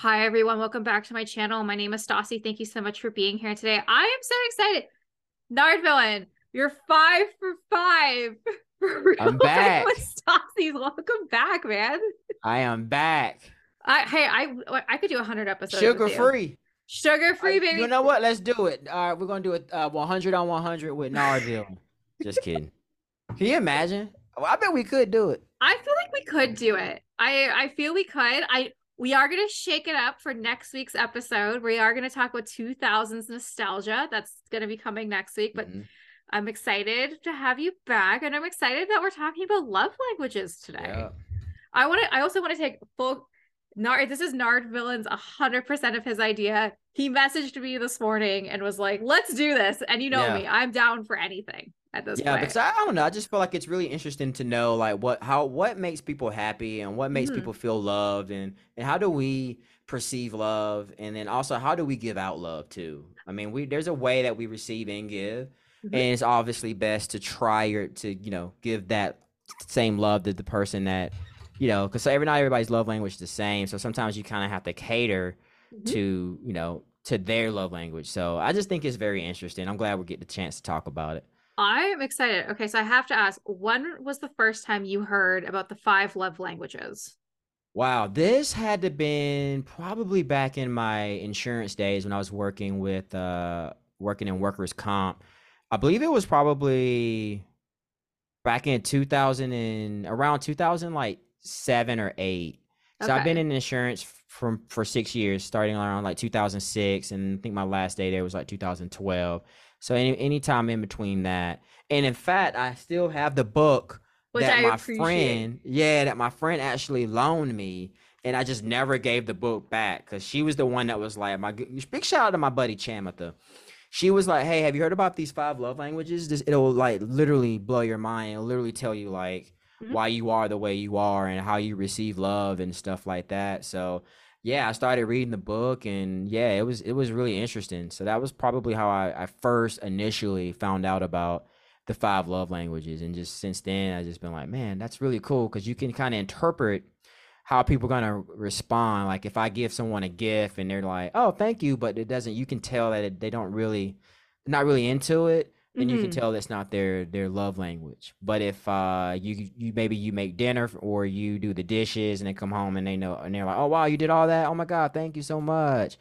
Hi everyone, welcome back to my channel. My name is Stassi. Thank you so much for being here today. I am so excited. Nardvillain, you're 5 for 5 for real. I'm back. Stassi, welcome back, man. I am back. Hey, I could do 100 episodes. Sugar free. Sugar free, baby. You know what? Let's do it. All right, we're gonna do it 100 on 100 with Nardvillain. Just kidding. Can you imagine? I bet we could do it. I feel like we could do it. I feel we could. We are going to shake it up for next week's episode. We are going to talk about 2000s nostalgia. That's going to be coming next week, but I'm excited to have you back. And I'm excited that we're talking about love languages today. Yeah. I also want to take full Nard. This is Nardvillain's 100% of his idea. He messaged me this morning and was like, let's do this. And you know me, I'm down for anything at this point. Yeah, because I don't know. I just feel like it's really interesting to know like what makes people happy and what makes people feel loved and how do we perceive love, and then also how do we give out love too? I mean, there's a way that we receive and give, and it's obviously best to try to give that same love to the person that because not everybody's love language is the same. So sometimes you kind of have to cater to to their love language. So I just think it's very interesting. I'm glad we get the chance to talk about it. I'm excited. Okay, so I have to ask, when was the first time you heard about the 5 love languages? Wow, this had to have been probably back in my insurance days when I was working with in workers' comp. I believe it was probably back in around 2007 or 8. So I've been in insurance for 6 years, starting around like 2006, and I think my last day there was like 2012. So any time in between that. And in fact, I still have the book that my friend actually loaned me, and I just never gave the book back because she was the one that was like, big shout out to my buddy Chamatha. She was like, hey, have you heard about these 5 love languages? It'll like literally blow your mind. It'll literally tell you like why you are the way you are and how you receive love and stuff like that. So yeah, I started reading the book, and yeah, it was really interesting. So that was probably how I first initially found out about the 5 love languages. And just since then, I've just been like, man, that's really cool, because you can kind of interpret how people are going to respond. Like if I give someone a gift and they're like, oh, thank you, but you can tell that they don't really, not really into it, then you can tell that's not their love language. But if you make dinner or you do the dishes and they come home and they know and they're like, oh wow, you did all that, oh my god, thank you so much,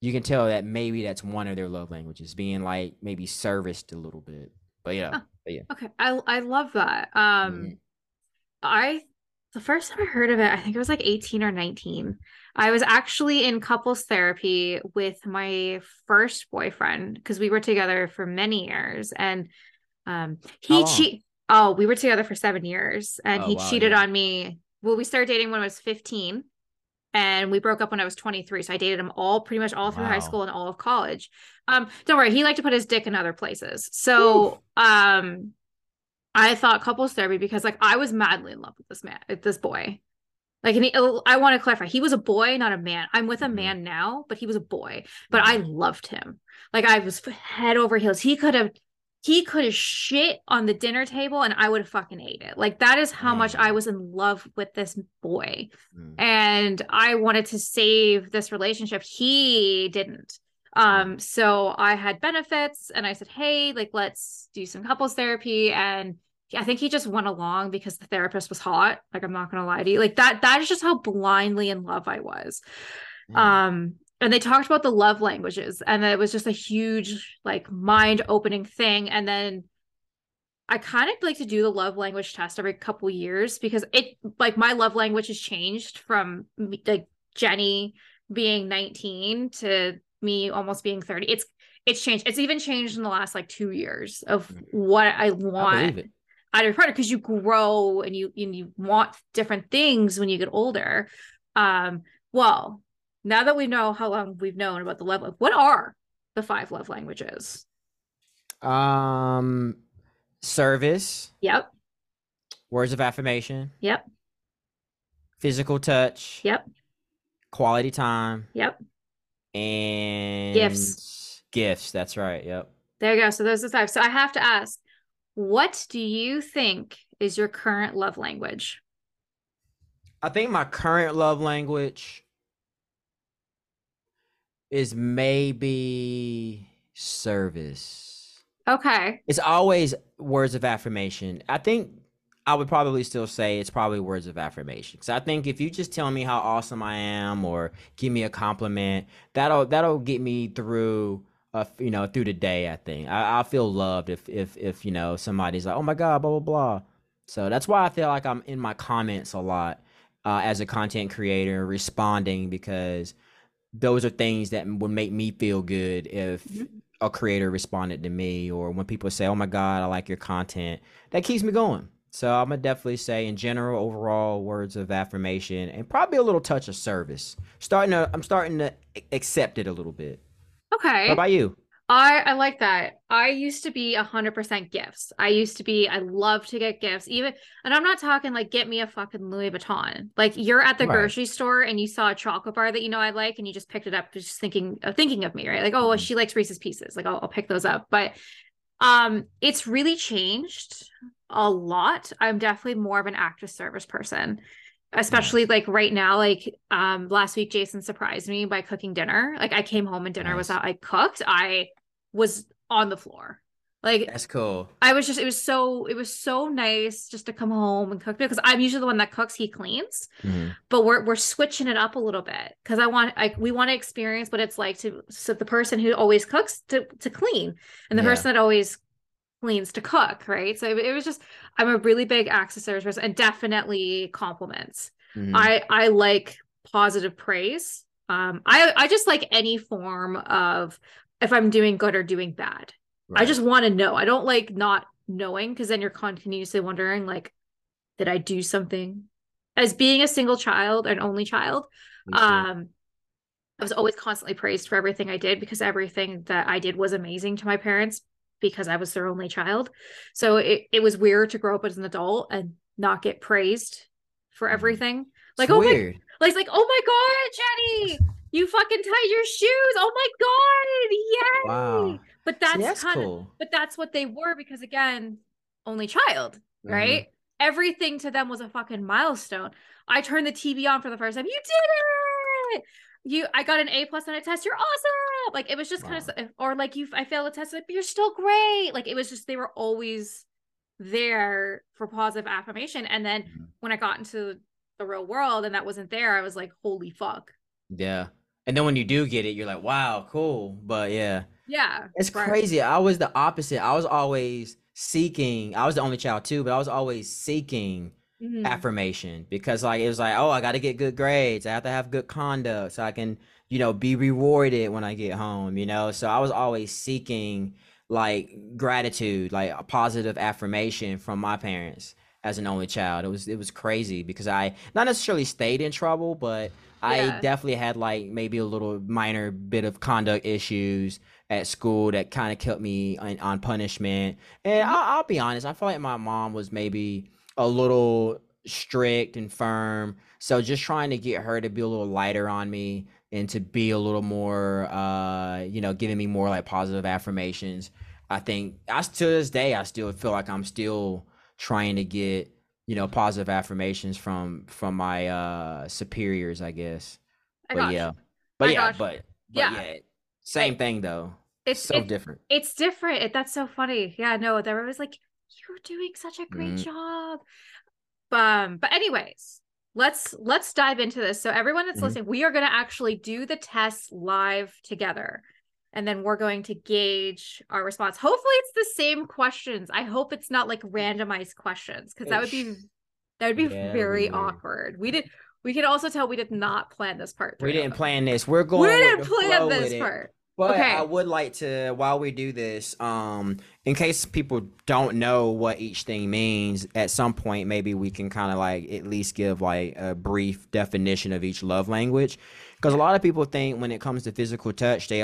you can tell that maybe that's one of their love languages, being like maybe serviced a little bit. But yeah, okay, I love that. The first time I heard of it, I think it was like 18 or 19. I was actually in couples therapy with my first boyfriend because we were together for many years, and he cheated. Oh, we were together for 7 years, and he cheated on me. Well, we started dating when I was 15, and we broke up when I was 23. So I dated him pretty much all through high school and all of college. Don't worry, he liked to put his dick in other places. So, I thought couples therapy because like I was madly in love with this boy. Like, and I want to clarify, he was a boy, not a man. I'm with a man now, but he was a boy, but I loved him. Like I was head over heels. He could have shit on the dinner table and I would have fucking ate it. Like that is how much I was in love with this boy. And I wanted to save this relationship. He didn't. So I had benefits and I said, hey, like, let's do some couples therapy. And I think he just went along because the therapist was hot. Like, I'm not going to lie to you. Like that is just how blindly in love I was. And they talked about the love languages, and it was just a huge, like, mind opening thing. And then I kind of like to do the love language test every couple years, because it, like, my love language has changed from like Jenny being 19 to me almost being 30. It's changed. It's even changed in the last like 2 years of what I want out of a partner, because you grow and you want different things when you get older. Well, now that we know how long we've known about the love, what are the 5 love languages? Service. Yep. Words of affirmation. Yep. Physical touch. Yep. Quality time. Yep. And gifts. That's right. Yep. There you go. So those are the 5. So I have to ask, what do you think is your current love language? I think my current love language is maybe service. Okay. It's always words of affirmation. I think I would probably still say it's probably words of affirmation. Because I think if you just tell me how awesome I am or give me a compliment, that'll get me through through the day. I think I'll feel loved if you know somebody's like, oh my god, blah blah blah. So that's why I feel like I'm in my comments a lot as a content creator, responding, because those are things that would make me feel good if a creator responded to me, or when people say, oh my god, I like your content, that keeps me going. So I'm gonna definitely say in general, overall, words of affirmation and probably a little touch of service. I'm starting to accept it a little bit. Okay. What about you? I like that. I used to be 100% gifts. I love to get gifts, and I'm not talking like get me a fucking Louis Vuitton. Like you're at the grocery store and you saw a chocolate bar that you know I like, and you just picked it up, just thinking of me, right? Like, oh, well, she likes Reese's Pieces. Like I'll pick those up. But it's really changed a lot. I'm definitely more of an act of service person. Especially like right now, like last week, Jason surprised me by cooking dinner. Like I came home and dinner was out. I cooked. I was on the floor. Like that's cool. It was so nice just to come home and cook, because I'm usually the one that cooks. He cleans, but we're switching it up a little bit, because we want to experience what it's like so the person who always cooks to clean, and the person that always cleans to cook, right? So it was just, I'm a really big accessories person, and definitely compliments. I like positive praise. I just like any form of, if I'm doing good or doing bad, right. I just want to know. I don't like not knowing, because then you're continuously wondering, like, did I do something? As being a single child, an only child, I was always constantly praised for everything I did, because everything that I did was amazing to my parents, because I was their only child. So it was weird to grow up as an adult and not get praised for everything. Like, oh my God, Jenny, you fucking tied your shoes. Oh my God. Yay. Wow. But that's kind of cool. But that's what they were, because again, only child, right? Everything to them was a fucking milestone. I turned the TV on for the first time. You did it. I got an A+ on a test. You're awesome. Like it was just kind of, or like I failed a test, like, but you're still great. Like it was just, they were always there for positive affirmation. And then when I got into the real world and that wasn't there, I was like, holy fuck. Yeah. And then when you do get it, you're like, wow, cool. But yeah, it's crazy. I was the opposite. I was the only child too, but I was always seeking affirmation, because like it was like, oh, I got to get good grades, I have to have good conduct, so I can be rewarded when I get home, so I was always seeking like gratitude, like a positive affirmation from my parents as an only child. It was crazy, because I not necessarily stayed in trouble, but I definitely had like maybe a little minor bit of conduct issues at school that kind of kept me on punishment. And I'll be honest, I feel like my mom was maybe a little strict and firm, so just trying to get her to be a little lighter on me and to be a little more giving me more like positive affirmations. I think to this day I still feel like I'm still trying to get positive affirmations from my superiors, I guess. Same thing though. It's different. That's so funny. Yeah, no, there was like, you're doing such a great job. But anyways, let's dive into this. So everyone that's listening, we are going to actually do the test live together, and then we're going to gauge our response. Hopefully it's the same questions. I hope it's not like randomized questions, because that would be very awkward. We can also tell we did not plan this part. We didn't plan this. We didn't plan this part. But okay. I would like to, while we do this, in case people don't know what each thing means, at some point maybe we can kind of like at least give like a brief definition of each love language, because a lot of people think when it comes to physical touch, they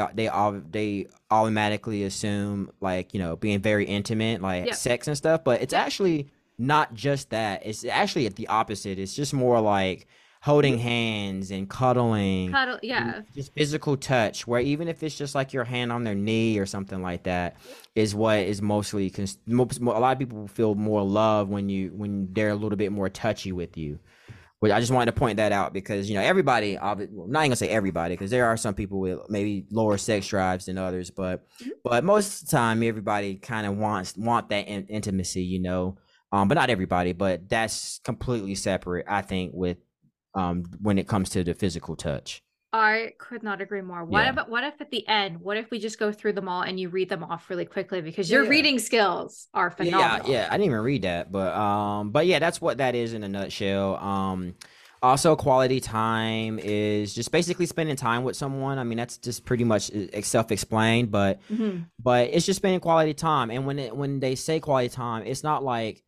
automatically assume like being very intimate, like sex and stuff, but it's actually not just that. It's actually at the opposite. It's just more like holding hands and cuddling, just physical touch, where even if it's just like your hand on their knee or something like that, is what is mostly a lot of people feel more love when they're a little bit more touchy with you, Which I just wanted to point that out because, you know, everybody, well, I'm not going to say everybody, because there are some people with maybe lower sex drives than others, but most of the time, everybody kind of wants that intimacy, you know, but not everybody, but that's completely separate, I think, with when it comes to the physical touch. I could not agree more. What if at the end, what if we just go through them all and you read them off really quickly, because your reading skills are phenomenal. Yeah, I didn't even read that, but yeah, that's what that is in a nutshell. Also, quality time is just basically spending time with someone. I mean, that's just pretty much self-explained, but it's just spending quality time. And when they say quality time, it's not like,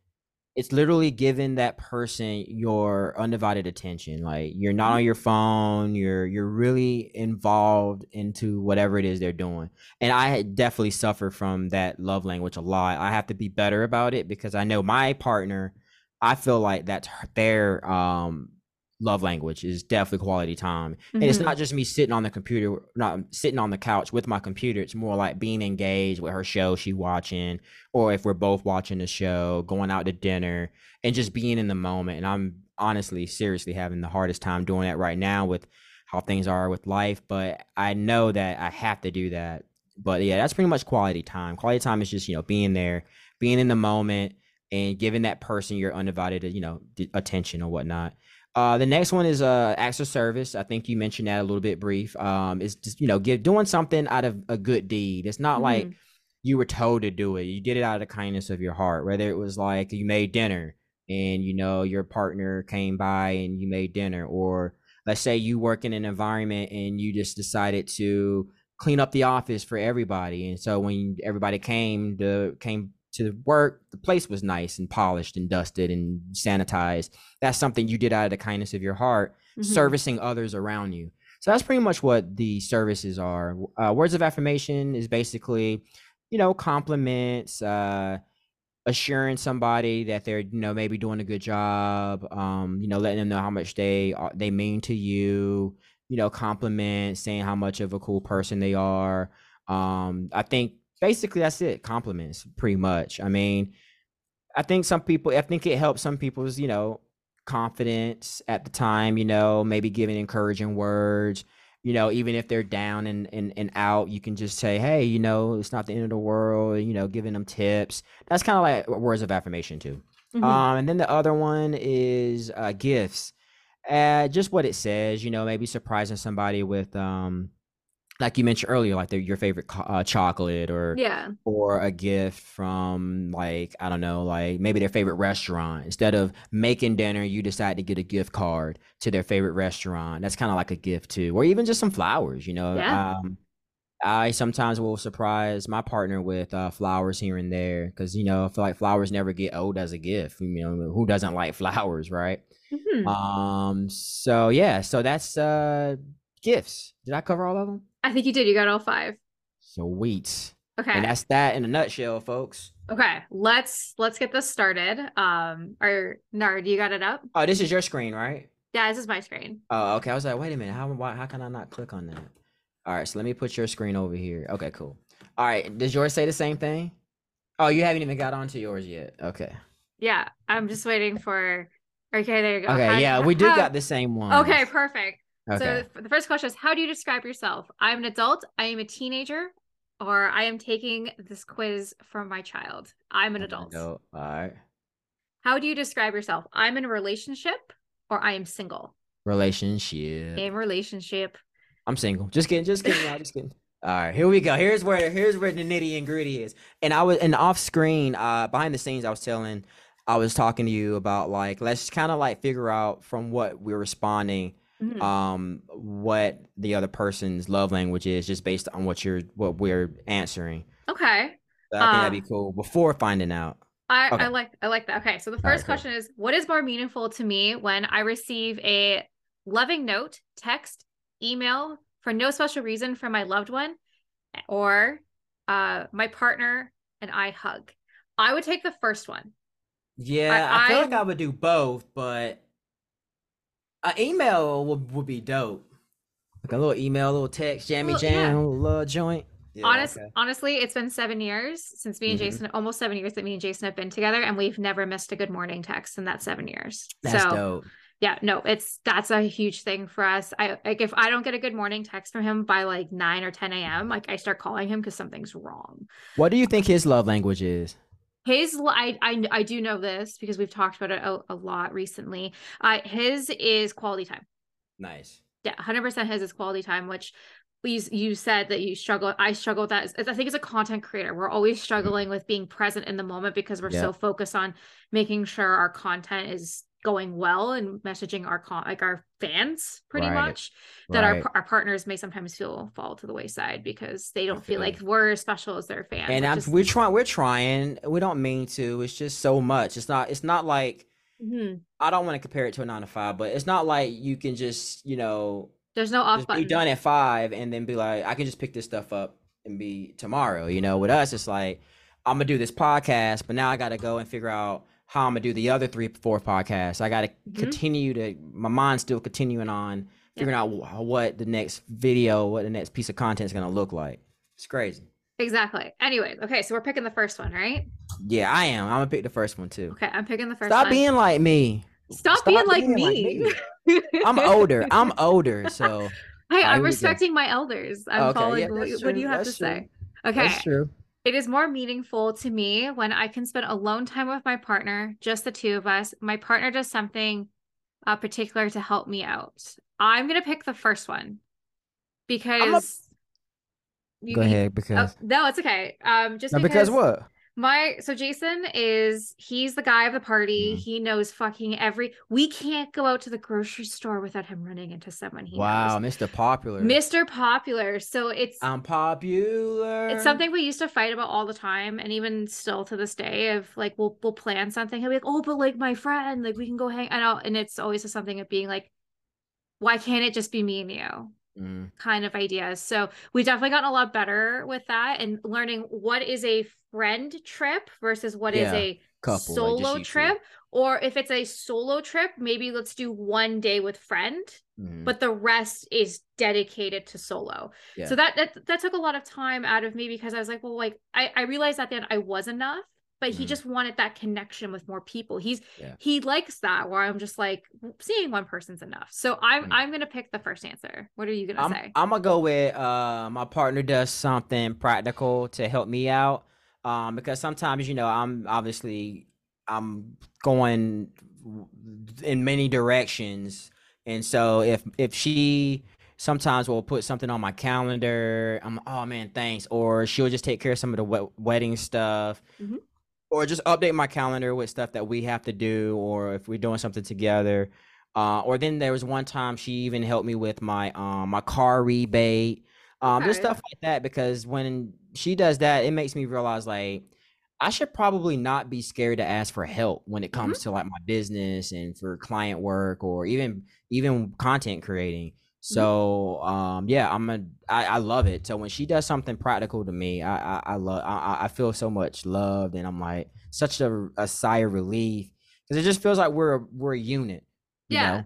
it's literally giving that person your undivided attention. Like, you're not on your phone. You're really involved into whatever it is they're doing. And I definitely suffer from that love language a lot. I have to be better about it because I know my partner, I feel like that's their love language is definitely quality time. And it's not just me sitting on the computer, not sitting on the couch with my computer. It's more like being engaged with her show she's watching, or if we're both watching the show, going out to dinner and just being in the moment. And I'm honestly, seriously having the hardest time doing that right now with how things are with life. But I know that I have to do that. But yeah, that's pretty much quality time. Quality time is just, you know, being there, being in the moment and giving that person your undivided, you know, attention or whatnot. The next one is acts of service. I think you mentioned that a little bit brief. It's just, you know, doing something out of a good deed. It's not like you were told to do it. You did it out of the kindness of your heart, whether it was like you made dinner and, you know, your partner came by and you made dinner, or let's say you work in an environment and you just decided to clean up the office for everybody. And so when everybody came to work, the place was nice and polished and dusted and sanitized. That's something you did out of the kindness of your heart, servicing others around you. So that's pretty much what the services are. Words of affirmation is basically, you know, compliments, assuring somebody that they're, you know, maybe doing a good job, you know, letting them know how much they mean to you, you know, compliments, saying how much of a cool person they are. I think basically that's it. Compliments, pretty much. I mean, I think it helps some people's, you know, confidence at the time, you know, maybe giving encouraging words, you know, even if they're down and out, you can just say, hey, you know, it's not the end of the world, you know, giving them tips. That's kind of like words of affirmation too. And then the other one is gifts. Just what it says, you know, maybe surprising somebody with, like you mentioned earlier, like your favorite chocolate or a gift from, like, I don't know, like maybe their favorite restaurant. Instead of making dinner, you decide to get a gift card to their favorite restaurant. That's kind of like a gift too, or even just some flowers, you know. Yeah. I sometimes will surprise my partner with flowers here and there because, you know, I feel like flowers never get old as a gift. You know, who doesn't like flowers, right? So yeah, so that's gifts. Did I cover all of them? I think you did. You got all five. Sweet. Okay. And that's that in a nutshell, folks. Okay. Let's get this started. Or Nard, you got it up? Oh, this is your screen, right? Yeah, this is my screen. Oh, okay. I was like, wait a minute. How can I not click on that? All right. So let me put your screen over here. Okay, cool. All right. Does yours say the same thing? Oh, you haven't even got onto yours yet. Okay. Yeah. I'm just waiting for. Okay. There you go. Okay. We do got the same one. Okay. Perfect. Okay. So the first question is, how do you describe yourself? I'm an adult. I am a teenager, or I am taking this quiz from my child. I'm an adult. All right. How do you describe yourself? I'm in a relationship, or I am single. Relationship. In relationship. I'm single. Just kidding. Y'all. Just kidding. All right, here we go. Here's where the nitty and gritty is. And I was off screen, behind the scenes, I was talking to you about, like, let's kind of like figure out from what we're responding. What the other person's love language is, just based on what we're answering. Okay. So I think that'd be cool before finding out. Okay. I like that. Okay. So the first question is, what is more meaningful to me when I receive a loving note, text, email for no special reason from my loved one, or my partner and I hug? I would take the first one. Yeah. I feel like I would do both, but an email would be dope. Like a little email, a little text, a little joint. Yeah, honestly, it's been 7 years since me and Jason, almost 7 years that me and Jason have been together, and we've never missed a good morning text in that 7 years. That's dope. Yeah, no, that's a huge thing for us. If I don't get a good morning text from him by like 9 or 10 a.m., I start calling him because something's wrong. What do you think his love language is? I do know this because we've talked about it a lot recently. His is quality time. Nice. Yeah, 100% his is quality time, which you said that you struggle. I struggle with that. I think as a content creator, we're always struggling with being present in the moment because we're so focused on making sure our content is going well and messaging our fans pretty much that our partners may sometimes fall to the wayside because they don't feel like we're as special as their fans. And we're trying, we don't mean to, it's just so much. It's not like, I don't want to compare it to a 9-to-5, but it's not like you can just, there's no off button. Be done at 5 and then be like, I can just pick this stuff up and be tomorrow. With us, it's like, I'm going to do this podcast, but now I got to go and figure out how I'm gonna do the other 3-4 podcasts. I gotta continue to, my mind's still continuing on figuring out what the next piece of content is gonna look like. It's crazy. Exactly. Anyways, okay, so we're picking the first one, right? Yeah, I am. I'm gonna pick the first one too. Okay, I'm picking the first one. Stop being like me. Stop being like me. I'm older, so. Hey, I'm respecting my elders. I'm following, what do you have to say? Okay. That's true. It is more meaningful to me when I can spend alone time with my partner, just the two of us. My partner does something particular to help me out. I'm going to pick the first one because... no, it's okay. Because what? So Jason he's the guy of the party. He knows fucking we can't go out to the grocery store without him running into someone he knows. Mr. Popular. So I'm popular. It's something we used to fight about all the time. And even still to this day of like, we'll plan something. He'll be like, oh, but like my friend, like we can go hang out. And it's always just something of being like, why can't it just be me and you? Kind of ideas. So we definitely gotten a lot better with that and learning what is a friend trip versus what is a couple, solo trip. Or if it's a solo trip, maybe let's do one day with friend, but the rest is dedicated to solo. Yeah. So that took a lot of time out of me because I was like, well, like I realized at the end I was enough, but he just wanted that connection with more people. He likes that where I'm just like seeing one person's enough. So I'm going to pick the first answer. What are you going to say? I'm going to go with my partner does something practical to help me out. Because sometimes, I'm going in many directions. And so if she sometimes will put something on my calendar, I'm oh man, thanks. Or she'll just take care of some of the wedding stuff. Mm-hmm. Or just update my calendar with stuff that we have to do, or if we're doing something together. Or then there was one time she even helped me with my my car rebate. Just stuff like that, because when she does that, it makes me realize like I should probably not be scared to ask for help when it comes to like my business and for client work or even content creating. So I love it. So when she does something practical to me, I feel so much loved, and I'm like such a sigh of relief because it just feels like we're a unit. You know?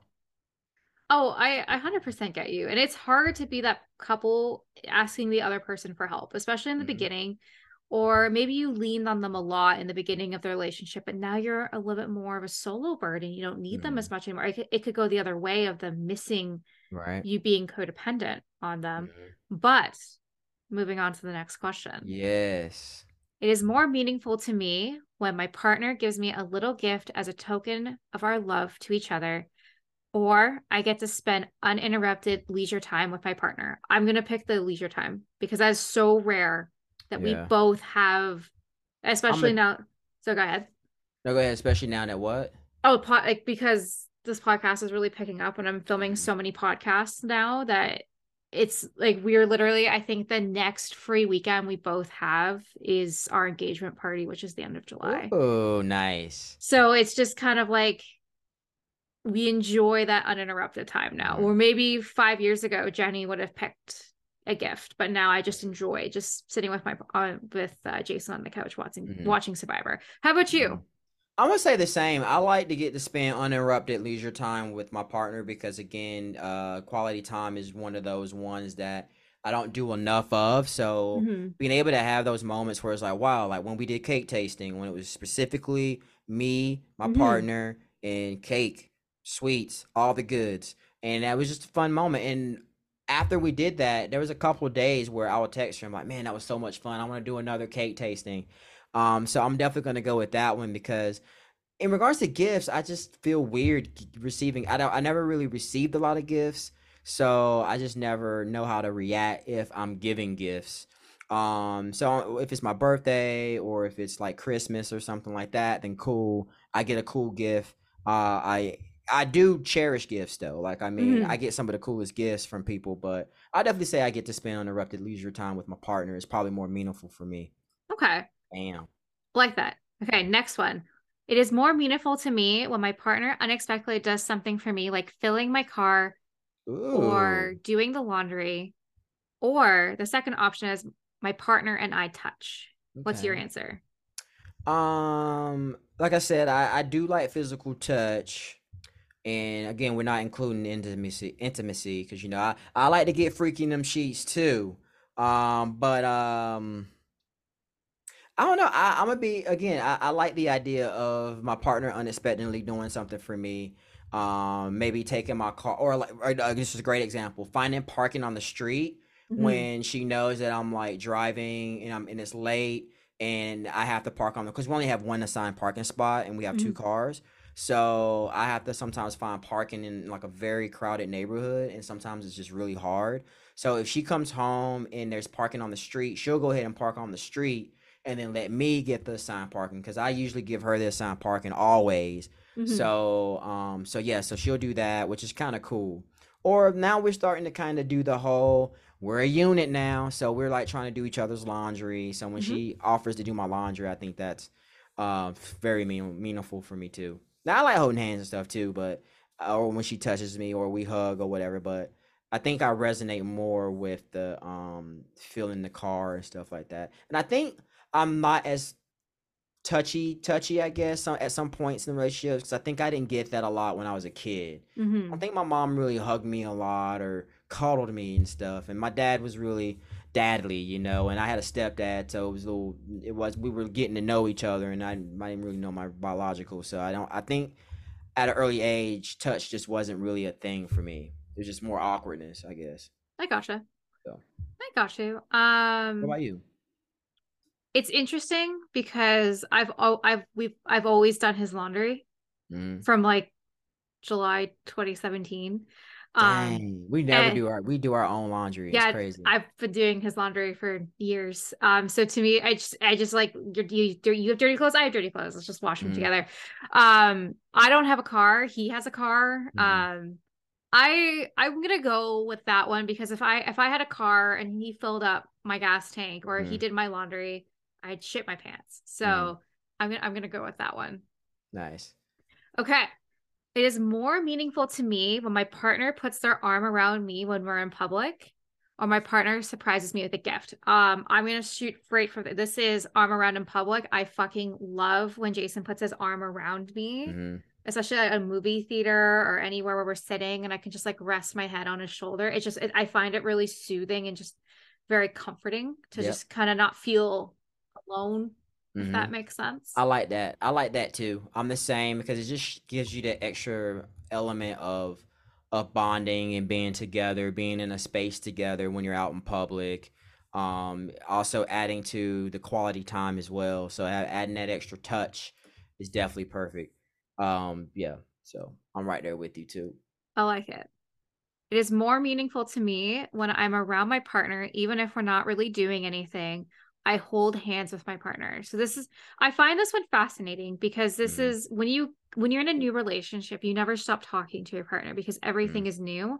Oh, I 100% get you, and it's hard to be that couple asking the other person for help, especially in the beginning. Or maybe you leaned on them a lot in the beginning of the relationship, but now you're a little bit more of a solo bird and you don't need them as much anymore. It could go the other way of them missing you being codependent on them. But moving on to the next question. Yes. It is more meaningful to me when my partner gives me a little gift as a token of our love to each other, or I get to spend uninterrupted leisure time with my partner. I'm going to pick the leisure time because that is so rare that we both have, especially now. So go ahead. No, go ahead. Especially now that what? Oh, because this podcast is really picking up and I'm filming so many podcasts now that it's like, we're literally, I think the next free weekend we both have is our engagement party, which is the end of July. Oh, nice. So it's just kind of like, we enjoy that uninterrupted time now. Or maybe 5 years ago, Jenny would have picked a gift, but now I just enjoy just sitting with Jason on the couch watching Survivor. How about you? I'm gonna say the same. I like to get to spend uninterrupted leisure time with my partner because again, quality time is one of those ones that I don't do enough of. So being able to have those moments where it's like, wow, like when we did cake tasting, when it was specifically me, my partner, and cake. sweets, all the goods. And that was just a fun moment. And after we did that, there was a couple of days where I would text her. I'm like, man, that was so much fun. I want to do another cake tasting. So I'm definitely going to go with that one, because in regards to gifts, I just feel weird receiving. I never really received a lot of gifts, so I just never know how to react if I'm giving gifts. So if it's my birthday or if it's like Christmas or something like that, then cool, I get a cool gift. I do cherish gifts though. Like, I mean, I get some of the coolest gifts from people, but I definitely say I get to spend uninterrupted leisure time with my partner. It's probably more meaningful for me. Okay. Damn. Like that. Okay. Next one. It is more meaningful to me when my partner unexpectedly does something for me, like filling my car or doing the laundry. Or the second option is my partner and I touch. Okay. What's your answer? Like I said, I do like physical touch. And again, we're not including intimacy, because, you know, I like to get freaky in them sheets too. But I don't know. I'm gonna be, again, I like the idea of my partner unexpectedly doing something for me. Maybe taking my car, or like, this is a great example, finding parking on the street when she knows that I'm like driving and it's late and I have to park on because we only have one assigned parking spot and we have two cars. So I have to sometimes find parking in like a very crowded neighborhood, and sometimes it's just really hard. So if she comes home and there's parking on the street, she'll go ahead and park on the street and then let me get the assigned parking, because I usually give her the assigned parking always. So yeah, so she'll do that, which is kind of cool. Or now we're starting to kind of do the whole, we're a unit now, so we're like trying to do each other's laundry. So when she offers to do my laundry, I think that's very meaningful for me too. Now I like holding hands and stuff too, but or when she touches me or we hug or whatever. But I think I resonate more with the feeling the car and stuff like that. And I think I'm not as touchy, I guess, at some points in relationships, because I think I didn't get that a lot when I was a kid. I think my mom really hugged me a lot or coddled me and stuff, and my dad was really dadly, you know. And I had a stepdad, so we were getting to know each other, and I didn't really know my biological, so I think at an early age touch just wasn't really a thing for me. There's just more awkwardness, I guess. I got you. What about you? It's interesting because I've always done his laundry from like July 2017. Dang, we never do our own laundry. Yeah, it's crazy. I've been doing his laundry for years. So to me, I just like, you have dirty clothes, I have dirty clothes. Let's just wash them together. I don't have a car. He has a car. I'm gonna go with that one, because if I had a car and he filled up my gas tank or he did my laundry, I'd shit my pants. So I'm gonna go with that one. Nice. Okay. It is more meaningful to me when my partner puts their arm around me when we're in public, or my partner surprises me with a gift. I'm going to shoot straight for this. This is arm around in public. I fucking love when Jason puts his arm around me, especially at a movie theater or anywhere where we're sitting and I can just like rest my head on his shoulder. It's just, I find it really soothing and just very comforting to just kind of not feel alone. If that makes sense. I like that too. I'm the same, because it just gives you the extra element of bonding and being together, being in a space together when you're out in public. Also adding to the quality time as well. So adding that extra touch is definitely perfect. Yeah, so I'm right there with you too. I like it. It is more meaningful to me when I'm around my partner, even if we're not really doing anything. I hold hands with my partner. So I find this one fascinating, because this is when you're in a new relationship, you never stop talking to your partner because everything is new.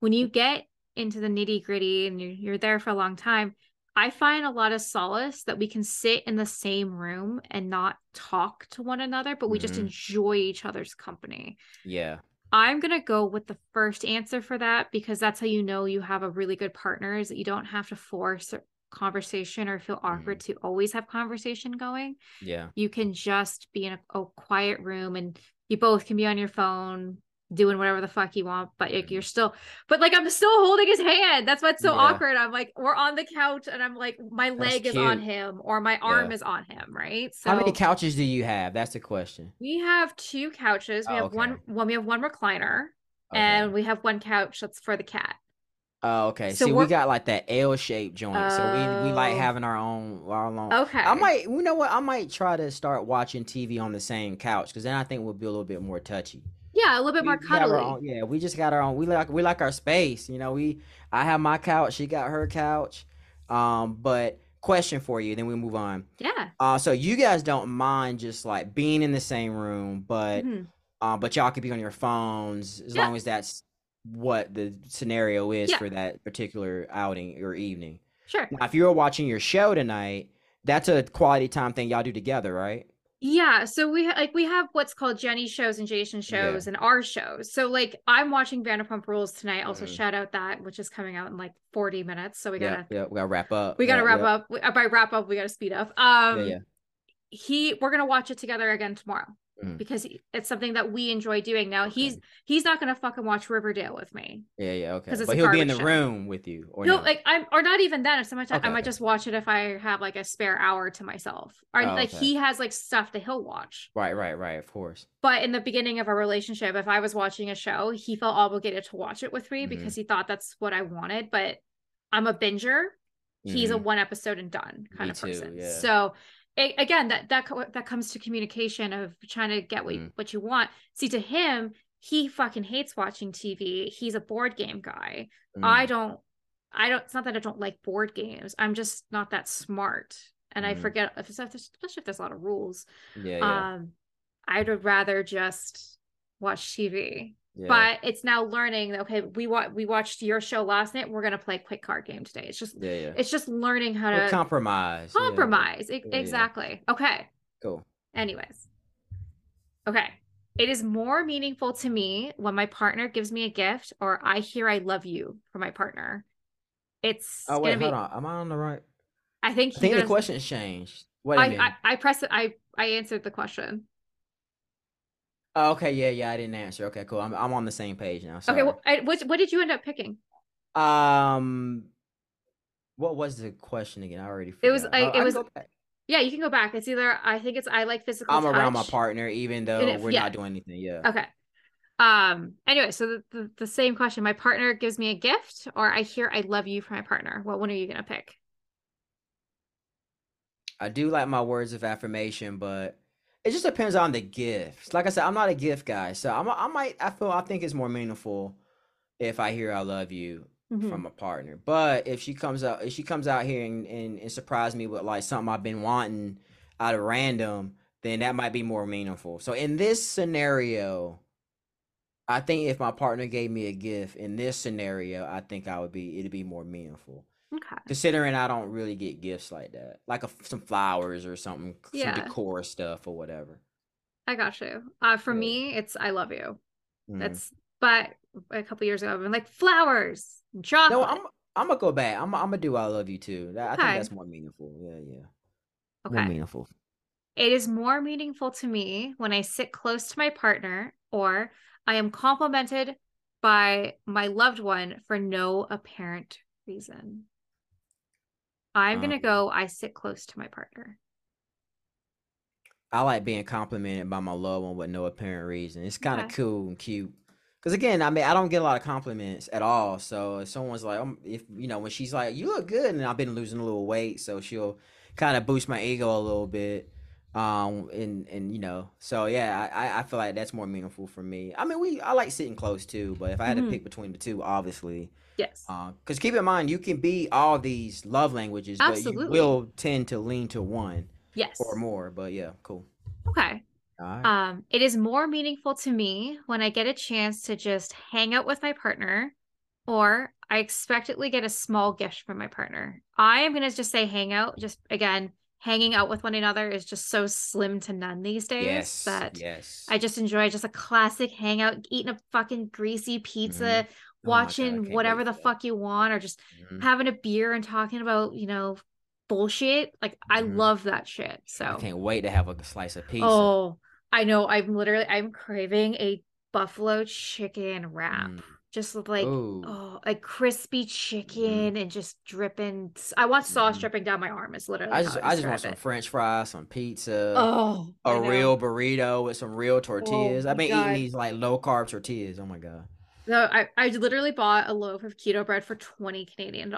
When you get into the nitty gritty and you're there for a long time, I find a lot of solace that we can sit in the same room and not talk to one another, but we just enjoy each other's company. Yeah. I'm going to go with the first answer for that, because that's how you know you have a really good partner, is that you don't have to force conversation or feel awkward to always have conversation going. Yeah, you can just be in a quiet room and you both can be on your phone doing whatever the fuck he wants, but like you're still, but like I'm still holding his hand. That's what's so awkward. I'm like, we're on the couch and I'm like, my leg is on him or my arm is on him, right? So how many couches do you have? That's the question. We have two couches. We have one. We have one recliner and we have one couch that's for the cat. Oh, okay. So see, we got like that L-shaped joint, so we like having our own. Okay. I might, you know what? I might try to start watching TV on the same couch because then I think we'll be a little bit more touchy. Yeah, a little bit more cuddly. Yeah, we just got our own. We like our space. You know, I have my couch. She got her couch. But question for you, then we move on. Yeah. So you guys don't mind just like being in the same room, but y'all could be on your phones as long as that's what the scenario is for that particular outing or evening. Sure. Now, if you're watching your show tonight, that's a quality time thing y'all do together, right? Yeah, so we have what's called Jenny's shows and Jason's shows and our shows. So like I'm watching Vanderpump Rules tonight. Also shout out that, which is coming out in like 40 minutes. So we gotta wrap up. We gotta wrap up. By wrap up, we gotta speed up. We're gonna watch it together again tomorrow because it's something that we enjoy doing. Now he's not gonna fucking watch Riverdale with me. Okay. But he'll be in the room with you, or no? Like not even then. If so much, I might just watch it if I have like a spare hour to myself. Or he has like stuff that he'll watch. Right. Of course. But in the beginning of our relationship, if I was watching a show, he felt obligated to watch it with me because he thought that's what I wanted. But I'm a binger. He's a one episode and done kind of person. Yeah. So. Again, that comes to communication of trying to get what you want. See, to him, he fucking hates watching TV. He's a board game guy. I don't. It's not that I don't like board games. I'm just not that smart, and I forget, especially if there's a lot of rules. Yeah. I'd rather just watch TV. Yeah. But it's now learning that, okay, we watched your show last night. We're gonna play a quick card game today. It's just it's just learning how to compromise. Yeah. Exactly. Yeah. Okay. Cool. Anyways, okay. It is more meaningful to me when my partner gives me a gift, or I hear "I love you" from my partner. It's hold on. Am I on the right? I think the question's changed. What do you mean? I pressed it. I answered the question. Okay, yeah, I didn't answer. Okay, cool. I'm on the same page now. Sorry. Okay, well, what did you end up picking? What was the question again? I already forgot. Yeah, you can go back. It's either I like physical touch. I'm around my partner even though we're not doing anything. Yeah. Okay. Anyway, so the same question. My partner gives me a gift, or I hear "I love you" from my partner. What one are you gonna pick? I do like my words of affirmation, but it just depends on the gifts. Like I said, I'm not a gift guy, so I think it's more meaningful if I hear "I love you" from a partner. But if she comes out, here and surprise me with like something I've been wanting out of random, then that might be more meaningful. So in this scenario, I think if my partner gave me a gift in this scenario, I think it'd be more meaningful. Okay. Considering I don't really get gifts like that, like some flowers or something, some decor stuff or whatever. I got you. For me, it's "I love you." That's. But a couple years ago, I've been like flowers, and chocolate. No, I'm gonna go back. I'm gonna do "I love you" too. I think that's more meaningful. Yeah. Okay. More meaningful. It is more meaningful to me when I sit close to my partner, or I am complimented by my loved one for no apparent reason. I'm going to go, I sit close to my partner. I like being complimented by my loved one with no apparent reason. It's kind of cool and cute. Because again, I mean, I don't get a lot of compliments at all. So if someone's like, when she's like, "You look good," and I've been losing a little weight, so she'll kind of boost my ego a little bit. I feel like that's more meaningful for me. I mean, I like sitting close too, but if I had to pick between the two, obviously. Yes. Because keep in mind, you can be all these love languages, but you will tend to lean to one. Yes. Or more, but yeah, cool. Okay. All right. It is more meaningful to me when I get a chance to just hang out with my partner, or I expectantly get a small gift from my partner. I am going to just say hang out. Just again, hanging out with one another is just so slim to none these days. Yes, I just enjoy just a classic hangout, eating a fucking greasy pizza, watching whatever the fuck you want, or just having a beer and talking about, bullshit. Like, I love that shit. So I can't wait to have a slice of pizza. Oh, I know. I'm craving a buffalo chicken wrap. Just like, like crispy chicken and just dripping. I want sauce dripping down my arm. It's literally I just want some French fries, some pizza, a real burrito with some real tortillas. I've been eating these like low carb tortillas. Oh my God. No, I literally bought a loaf of keto bread for $20 Canadian.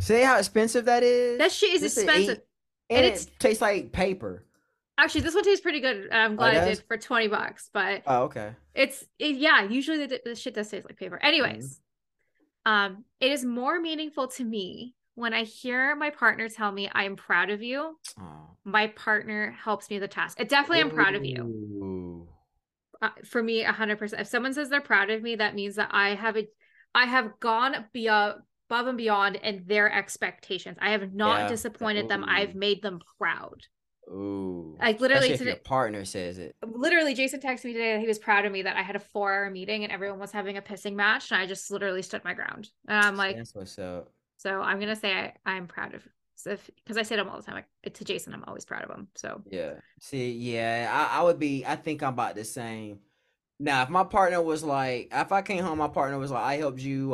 See how expensive that is? That shit is expensive. And it tastes like paper. Actually, this one tastes pretty good. I'm glad I did for $20, but usually the shit does taste like paper. Anyways, it is more meaningful to me when I hear my partner tell me I am proud of you. My partner helps me with the task. It definitely I'm proud of you. For me, 100%. If someone says they're proud of me, that means that I have gone above and beyond in their expectations. I have not disappointed them. I've made them proud. Ooh, like literally today, your partner says it. Literally, Jason texted me today that he was proud of me that I had a 4-hour meeting and everyone was having a pissing match, and I just literally stood my ground. And I'm like, that's what's up. So I'm gonna say I'm proud of, because I say to him all the time, like, to Jason, I'm always proud of him. So yeah, see, I would be. I think I'm about the same. Now, if my partner was like, if I came home, my partner was like, I helped you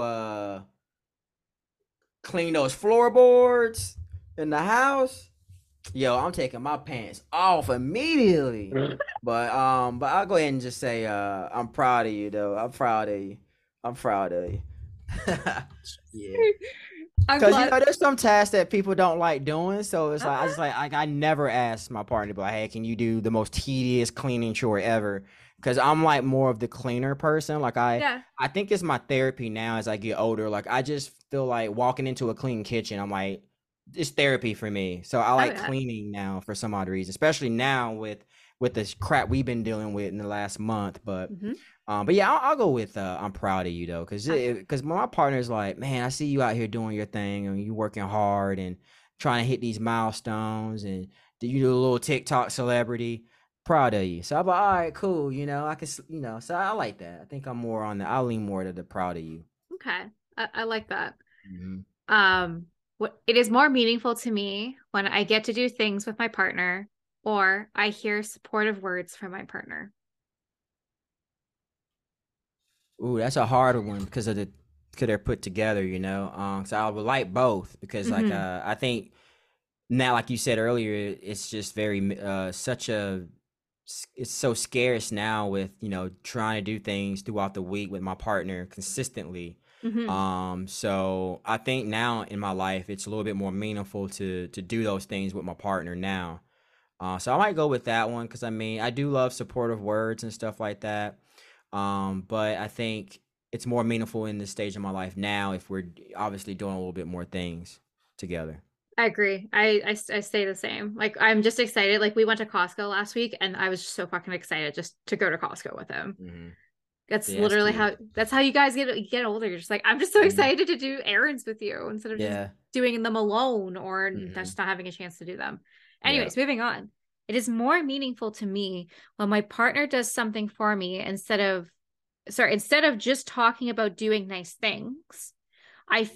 clean those floorboards in the house. Yo, I'm taking my pants off immediately. But I'll go ahead and just say I'm proud of you though. I'm proud of you. Yeah. Because you know there's some tasks that people don't like doing, so it's like I never ask my partner, but hey, can you do the most tedious cleaning chore ever? Because I'm like more of the cleaner person. Like I think it's my therapy now as I get older. Like I just feel like walking into a clean kitchen, I'm like, it's therapy for me. So I like cleaning now for some odd reason, especially now with this crap we've been dealing with in the last month. But I'll go with I'm proud of you though, because my partner's like, man, I see you out here doing your thing and you working hard and trying to hit these milestones, and you do a little TikTok celebrity, proud of you. So I'm like, all right, cool, you know, I can, you know, so I like that. I think I'm more on the, I lean more to the proud of you. Okay, I like that. It is more meaningful to me when I get to do things with my partner or I hear supportive words from my partner. Ooh, that's a harder one because they're put together, you know? So I would like both because like, I think now, like you said earlier, it's just very, it's so scarce now with, you know, trying to do things throughout the week with my partner consistently. So I think now in my life, it's a little bit more meaningful to do those things with my partner now. So I might go with that one. Cause I mean, I do love supportive words and stuff like that. But I think it's more meaningful in this stage of my life now, if we're obviously doing a little bit more things together. I agree. I stay the same. Like, I'm just excited. Like, we went to Costco last week and I was just so fucking excited just to go to Costco with him. That's literally how you guys get older. You're just like, I'm just so excited to do errands with you instead of just doing them alone or just not having a chance to do them. Anyways, moving on. It is more meaningful to me when my partner does something for me instead of just talking about doing nice things, I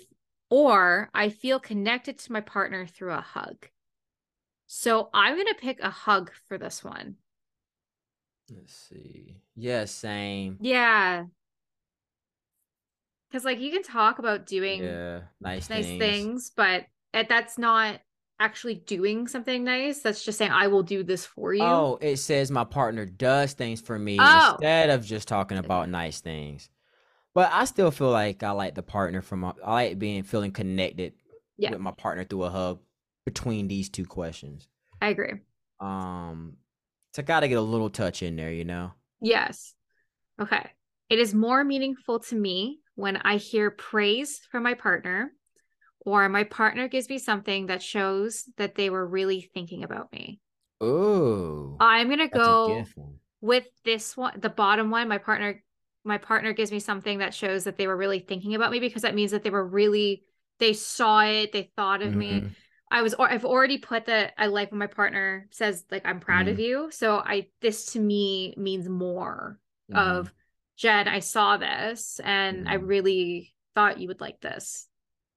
feel connected to my partner through a hug. So I'm going to pick a hug for this one. Let's see. Yeah, same. Yeah. Because, like, you can talk about doing nice things, but that's not actually doing something nice. That's just saying, I will do this for you. Oh, it says my partner does things for me instead of just talking about nice things. But I still feel like I like the partner I like feeling connected with my partner through a hug between these two questions. I agree. So I got to get a little touch in there, you know? Yes. Okay. It is more meaningful to me when I hear praise from my partner or my partner gives me something that shows that they were really thinking about me. Ooh. I'm going to go with this one, the bottom one. My partner gives me something that shows that they were really thinking about me, because that means that they saw it. They thought of me. I've already put that I like when my partner says, like, I'm proud of you. So this to me means more of, Jen, I saw this and I really thought you would like this.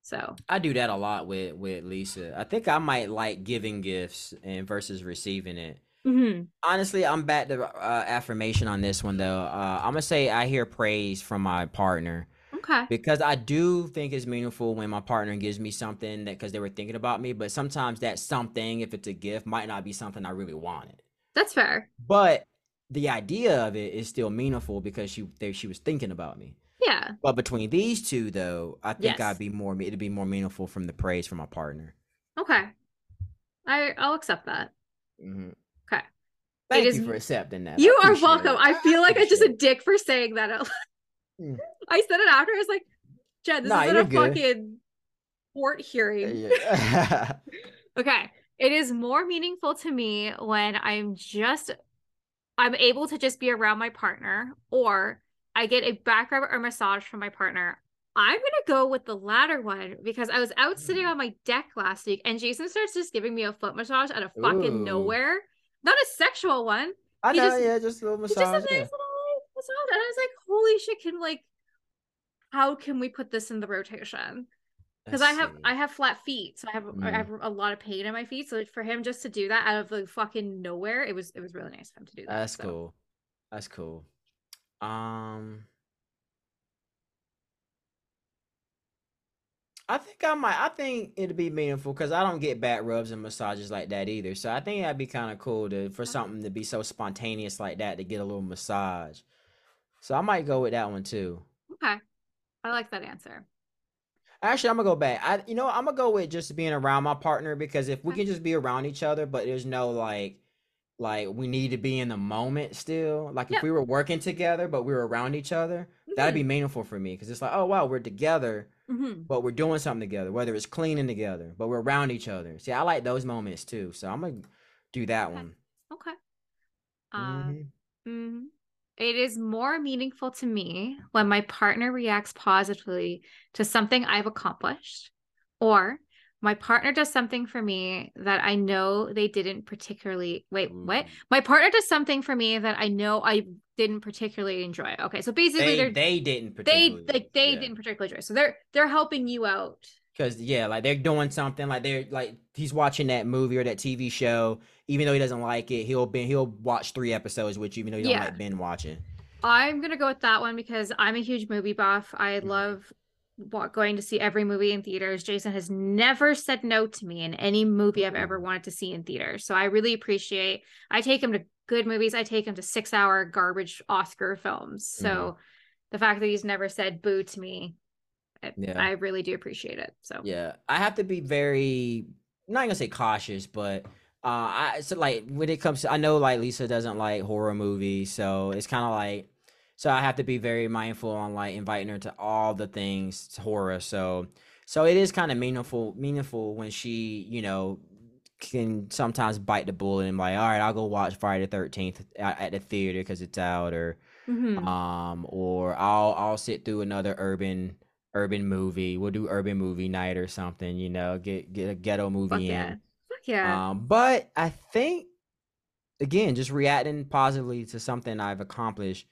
So I do that a lot with Lisa. I think I might like giving gifts and versus receiving it. Mm-hmm. Honestly, I'm back to affirmation on this one, though. I'm going to say I hear praise from my partner. Okay. Because I do think it's meaningful when my partner gives me something that because they were thinking about me. But sometimes that something, if it's a gift, might not be something I really wanted. That's fair. But the idea of it is still meaningful because she was thinking about me. Yeah. But between these two, though, I think yes. It'd be more meaningful from the praise from my partner. Okay. I'll accept that. Mm-hmm. Okay. Thank you for accepting that. You are welcome. I feel like I'm just a dick for saying that. I said it after. I was like, Jed, this isn't a fucking court hearing. Yeah. Okay. It is more meaningful to me when I'm able to just be around my partner, or I get a back rub or massage from my partner. I'm going to go with the latter one because I was out sitting on my deck last week and Jason starts just giving me a foot massage out of fucking nowhere. Not a sexual one. Just a little massage. Just a nice little massage. And I was like, holy shit, how can we put this in the rotation? Because I have flat feet, so I have a lot of pain in my feet. So for him just to do that out of the fucking nowhere, it was really nice for him to do that. That's cool. That's cool. I think I think it'd be meaningful because I don't get back rubs and massages like that either. So I think that'd be kind of cool for something to be so spontaneous like that, to get a little massage. So I might go with that one too. Okay. I like that answer. Actually, I'm gonna go back. I'm gonna go with just being around my partner, because if we can just be around each other, but there's no like we need to be in the moment still. Like if we were working together, but we were around each other, that'd be meaningful for me. Cause it's like, oh wow, we're together. Mm-hmm. But we're doing something together, whether it's cleaning together, but we're around each other. See, I like those moments too. So I'm going to do that one. Okay. It is more meaningful to me when my partner reacts positively to something I've accomplished, or my partner does something for me that I know they didn't particularly... Wait, what? My partner does something for me that I know I didn't particularly enjoy. Okay, so basically they didn't particularly enjoy. So they're helping you out. Because they're doing something, he's watching that movie or that TV show, even though he doesn't like it, he'll watch 3 episodes with you, even though you don't like binge watching. I'm gonna go with that one because I'm a huge movie buff. I love going to see every movie in theaters. Jason has never said no to me in any movie I've ever wanted to see in theaters. So I really appreciate, I take him to good movies. I take him to 6-hour garbage Oscar films. So the fact that he's never said boo to me, I really do appreciate it. So yeah, I have to be very, I'm not gonna say cautious, but when it comes to, I know Lisa doesn't like horror movies. So it's kind of so I have to be very mindful on inviting her to all the things horror. So it is kind of meaningful when she, can sometimes bite the bullet and all right, I'll go watch Friday the 13th at the theater because it's out, or or I'll sit through another urban movie. We'll do urban movie night or something, get a ghetto movie in. Fuck yeah. But I think again, just reacting positively to something I've accomplished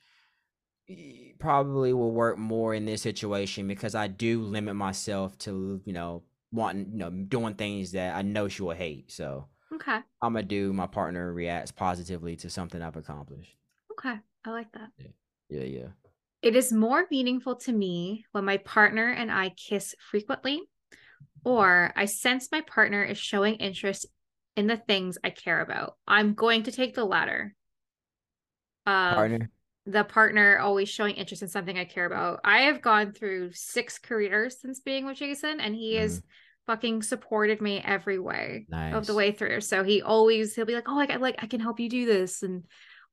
probably will work more in this situation, because I do limit myself to doing things that I know she will hate. So okay, I'm gonna do my partner reacts positively to something I've accomplished. Okay, I like that. Yeah. It is more meaningful to me when my partner and I kiss frequently, or I sense my partner is showing interest in the things I care about. I'm going to take the latter. The partner always showing interest in something I care about. I have gone through 6 careers since being with Jason, and he has fucking supported me every way of the way through. So he'll be like, oh, I can help you do this and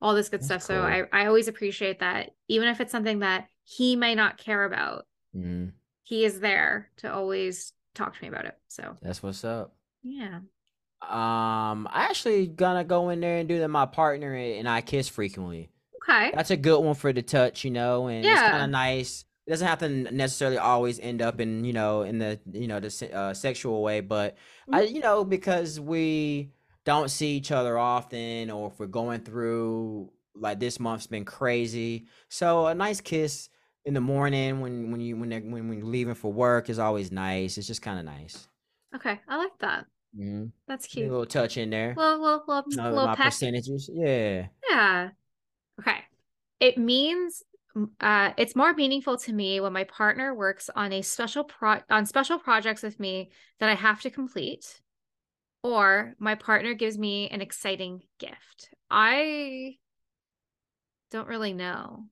all this good stuff. Cool. So I always appreciate that. Even if it's something that he may not care about, he is there to always talk to me about it. So that's what's up. Yeah. I actually gonna go in there and do that. My partner and I kiss frequently. Okay. That's a good one for the touch, and it's kind of nice. It doesn't have to necessarily always end up in, in the, the sexual way, but I, because we don't see each other often, or if we're going through, this month's been crazy. So a nice kiss in the morning when you're leaving for work is always nice. It's just kind of nice. Okay. I like that. Mm-hmm. That's cute. A little touch in there. Little percentages. Yeah. Yeah. Okay. It means it's more meaningful to me when my partner works on a special projects with me that I have to complete, or my partner gives me an exciting gift. I don't really know.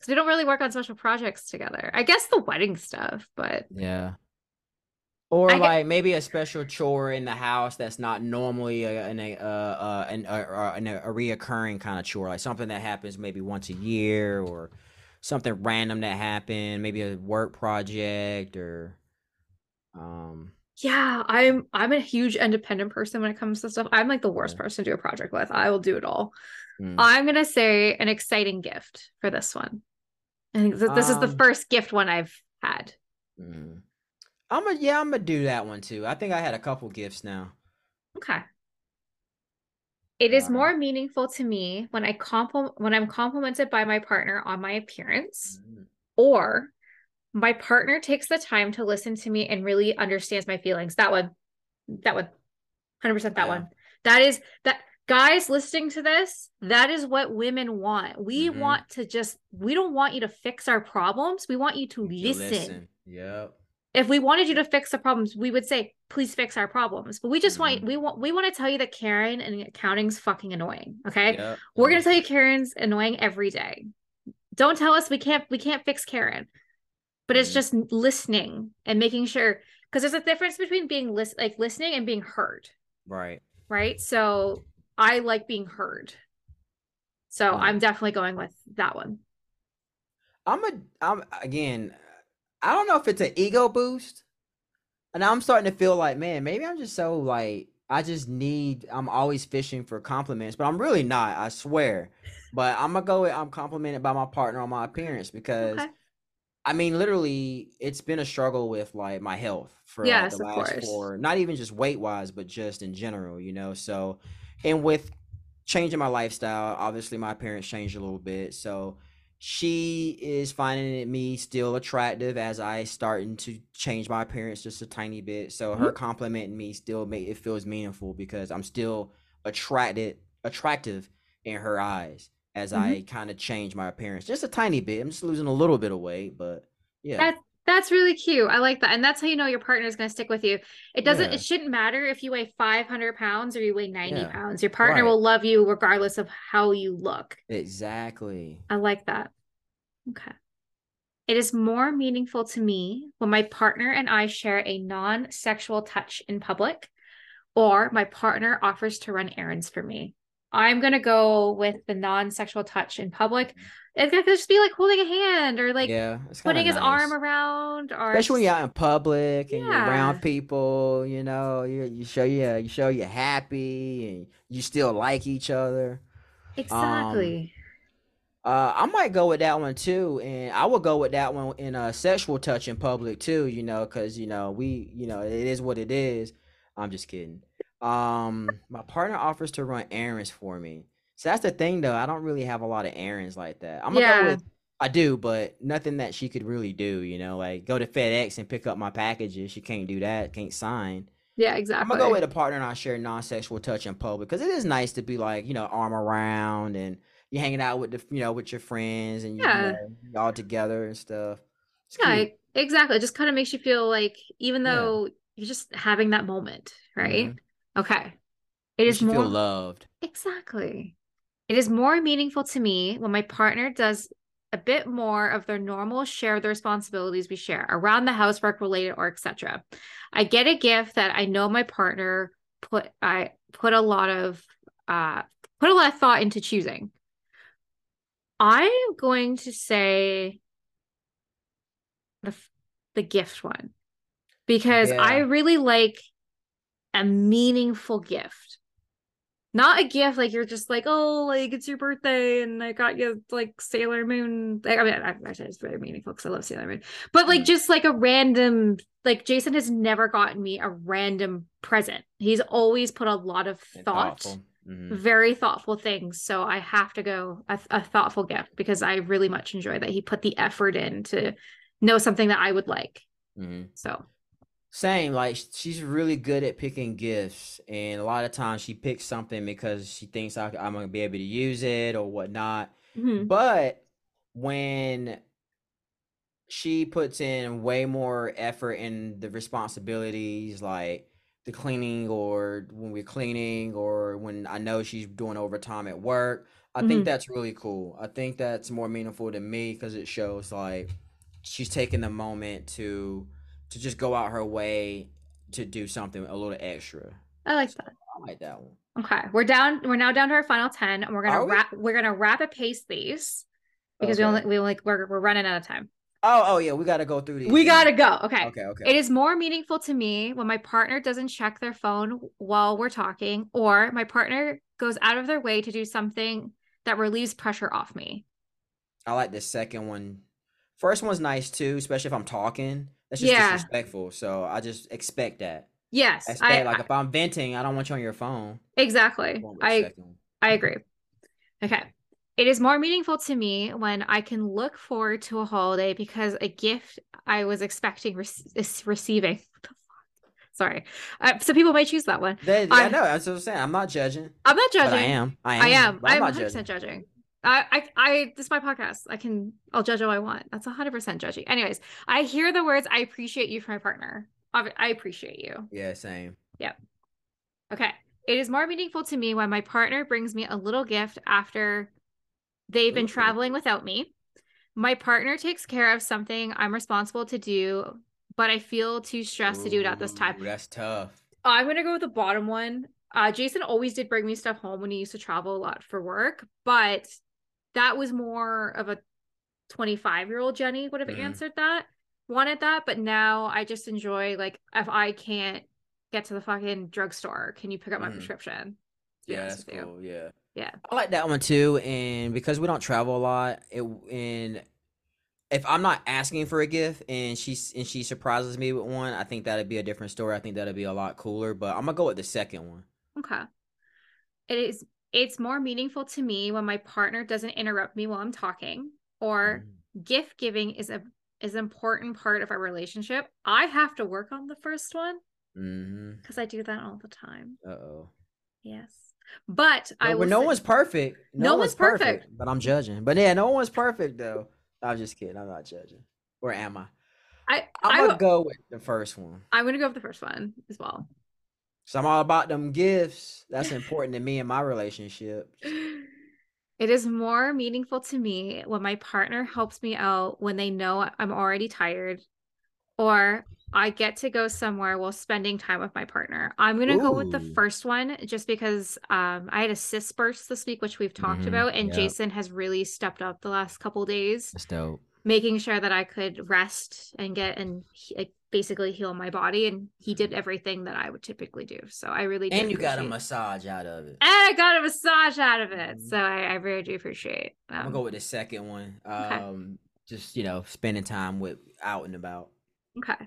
So we don't really work on special projects together. I guess the wedding stuff, but yeah. Or maybe a special chore in the house that's not normally a reoccurring kind of chore, like something that happens maybe once a year or something random that happened, maybe a work project or. Yeah, I'm a huge independent person when it comes to stuff. I'm like the worst person to do a project with. I will do it all. I'm going to say an exciting gift for this one. I think this is the first gift one I've had. I'm going to do that one too. I think I had a couple gifts now. Okay. It is more meaningful to me when I'm complimented by my partner on my appearance, or my partner takes the time to listen to me and really understands my feelings. That one, 100% that one. That is that. Guys listening to this, that is what women want. We want to we don't want you to fix our problems. We want you to listen. Yep. If we wanted you to fix the problems, we would say, please fix our problems. But we just want to tell you that Karen and accounting's fucking annoying. Okay. Yep. We're going to tell you Karen's annoying every day. Don't tell us we can't fix Karen, but it's just listening and making sure, because there's a difference between being listening and being heard. Right. Right. So I like being heard. So I'm definitely going with that one. I don't know if it's an ego boost. And I'm starting to feel like, man, maybe I'm just so like, I'm always fishing for compliments, but I'm really not, I swear. But I'm going to go with, I'm complimented by my partner on my appearance because I mean, literally, it's been a struggle with like my health for the last four, not even just weight wise, but just in general, you know? So, and with changing my lifestyle, obviously my appearance changed a little bit. So she is finding me still attractive as I starting to change my appearance just a tiny bit. So her complimenting me still feels meaningful because I'm still attractive in her eyes as I kind of change my appearance just a tiny bit. I'm just losing a little bit of weight, but yeah. That's really cute. I like that. And that's how you know your partner is going to stick with you. It doesn't, it shouldn't matter if you weigh 500 pounds or you weigh 90 pounds, your partner will love you regardless of how you look. Exactly. I like that. Okay. It is more meaningful to me when my partner and I share a non-sexual touch in public, or my partner offers to run errands for me. I'm going to go with the non-sexual touch in public. It's going to just be like holding a hand or like putting his arm around. Or especially when you're out in public and you're around people, you know, you show you're happy and you still like each other. Exactly. I might go with that one too. And I will go with that one in a sexual touch in public too, you know, cause you know, it is what it is. I'm just kidding. My partner offers to run errands for me. So that's the thing though. I don't really have a lot of errands like that. I'm gonna go with, I do, but nothing that she could really do, you know, like go to FedEx and pick up my packages. She can't do that. Can't sign. Yeah, exactly. I'm gonna go with a partner and I share non-sexual touch in public. Cause it is nice to be like, you know, arm around and you're hanging out with with your friends and you know, all together and stuff. It's cute. Exactly. It just kind of makes you feel like, even though you're just having that moment, right? Okay. It is more loved. Exactly. It is more meaningful to me when my partner does a bit more of their normal share of the responsibilities we share around the housework related or etc. I get a gift that I know my partner put a lot of thought into choosing. I am going to say the gift one because I really like a meaningful gift, not a gift like you're just like, oh, like it's your birthday and I got you like Sailor Moon. Like, I mean, actually it's very meaningful because I love Sailor Moon, but like just like a random, like Jason has never gotten me a random present. He's always put a lot of thought, very thoughtful things. So I have to go a thoughtful gift because I really much enjoy that he put the effort in to know something that I would like. So Same, like she's really good at picking gifts, and a lot of times she picks something because she thinks I'm gonna be able to use it or whatnot. Mm-hmm. But when she puts in way more effort in the responsibilities, like the cleaning, or when we're cleaning, or when I know she's doing overtime at work, I think that's really cool. I think that's more meaningful to me because it shows like she's taking the moment to just go out her way to do something a little extra. I like that. I like that one. Okay, we're now down to our final 10, and we're gonna rapid pace these because we're running out of time. Oh yeah, we got to go through these. We got to go. Okay. It is more meaningful to me when my partner doesn't check their phone while we're talking, or my partner goes out of their way to do something that relieves pressure off me. I like the second one. First one's nice too, especially if I'm talking. That's just disrespectful. So I just expect that. Yes. If I'm venting, I don't want you on your phone. Exactly. I agree. Okay. It is more meaningful to me when I can look forward to a holiday because a gift I was expecting is receiving. Sorry. So people might choose that one. I know. That's what I'm saying. I'm not judging. I'm not judging. I am. I'm 100% judging. This is my podcast. I'll judge all I want. That's 100% judging. Anyways, I hear the words, I appreciate you, from my partner. I appreciate you. Yeah, same. Yep. Okay. It is more meaningful to me when my partner brings me a little gift after they've been traveling without me. My partner takes care of something I'm responsible to do, but I feel too stressed to do it at this time. That's tough. I'm going to go with the bottom one. Jason always did bring me stuff home when he used to travel a lot for work, but that was more of a 25-year-old Jenny would have answered that, wanted that. But now I just enjoy, like, if I can't get to the fucking drugstore, can you pick up my prescription? Yeah, that's cool. Yeah. I like that one too. And because we don't travel a lot, and if I'm not asking for a gift and she surprises me with one, I think that'd be a different story. I think that'd be a lot cooler, but I'm gonna go with the second one. Okay. It's more meaningful to me when my partner doesn't interrupt me while I'm talking, or gift giving is an important part of our relationship. I have to work on the first one because I do that all the time. Uh-oh. Yes. But no one's perfect. No one's perfect. But I'm judging. But yeah, no one's perfect though. I'm just kidding. I'm not judging. Or am I? I'm gonna go with the first one. I'm gonna go with the first one as well. So I'm all about them gifts. That's important to me in my relationship. It is more meaningful to me when my partner helps me out when they know I'm already tired, or I get to go somewhere while spending time with my partner. I'm going to go with the first one just because I had a cyst burst this week, which we've talked about. And Jason has really stepped up the last couple of days. That's dope. Making sure that I could rest and basically heal my body. And he did everything that I would typically do. So I really do. And you got a massage out of it. And I got a massage out of it. So I really do appreciate it. I'm going to go with the second one. Okay. Just, spending time out and about. Okay.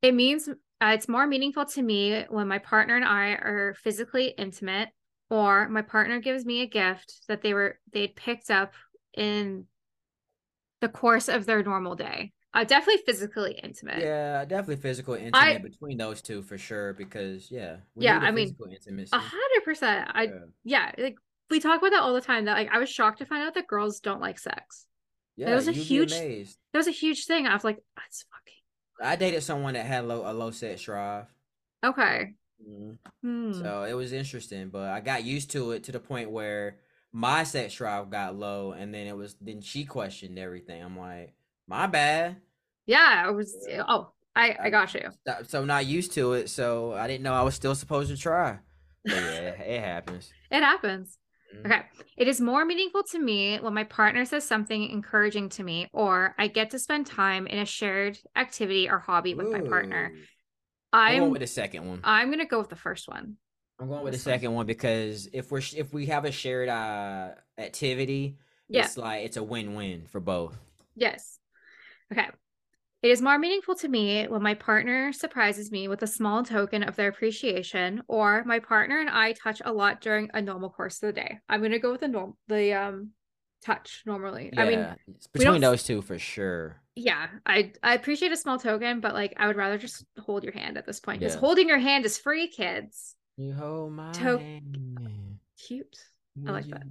It means it's more meaningful to me when my partner and I are physically intimate, or my partner gives me a gift that they'd picked up in the course of their normal day. Definitely physically intimate. Yeah, definitely physical intimate between those two for sure. Because we need physical intimacy. 100%. We talk about that all the time. That I was shocked to find out that girls don't like sex. Yeah, that was a huge thing. I was like, that's fucking. I dated someone that had a low sex drive. Okay. So it was interesting, but I got used to it to the point where my sex drive got low, and then then she questioned everything. I'm like, my bad. Yeah, I got you. So not used to it, so I didn't know I was still supposed to try. But yeah, it happens. It happens. Okay. It is more meaningful to me when my partner says something encouraging to me, or I get to spend time in a shared activity or hobby with my partner. I'm going with the second one. I'm going to go with the first one. I'm going with the second one because if we have a shared activity, it's a win-win for both. Yes. Okay. It is more meaningful to me when my partner surprises me with a small token of their appreciation, or my partner and I touch a lot during a normal course of the day. I'm going to go with the touch normally. Yeah, I mean, it's between those two for sure. Yeah, I appreciate a small token, but like I would rather just hold your hand at this point, because holding your hand is free, kids. You hold my hand. Cute. I like that.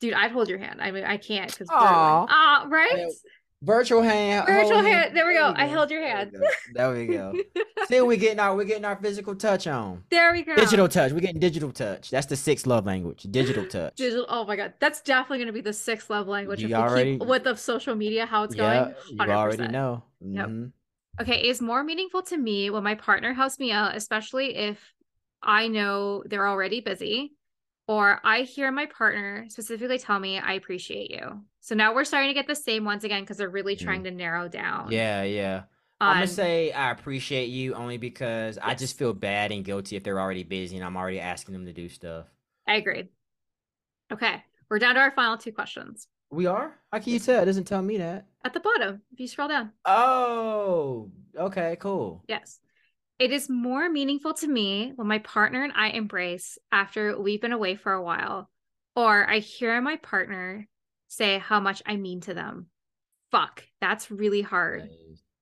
Dude, I'd hold your hand. I mean, I can't because right? Virtual hand. There we go. I held your hand. There we go. See, we're getting our physical touch on. There we go. Digital touch. We're getting digital touch. That's the sixth love language. Digital touch. Digital. Oh my God, that's definitely going to be the sixth love language. You already keep with the social media how it's going. 100%. You already know. Mm-hmm. Yep. Okay, it's more meaningful to me when my partner helps me out, especially if I know they're already busy. Or I hear my partner specifically tell me, I appreciate you. So now we're starting to get the same once again, because they're really trying to narrow down. Yeah. I'm going to say I appreciate you only because I just feel bad and guilty if they're already busy and I'm already asking them to do stuff. I agree. Okay. We're down to our final two questions. We are? How can you tell? It doesn't tell me that. At the bottom, if you scroll down. Oh, okay, cool. Yes. It is more meaningful to me when my partner and I embrace after we've been away for a while, or I hear my partner say how much I mean to them. Fuck, that's really hard.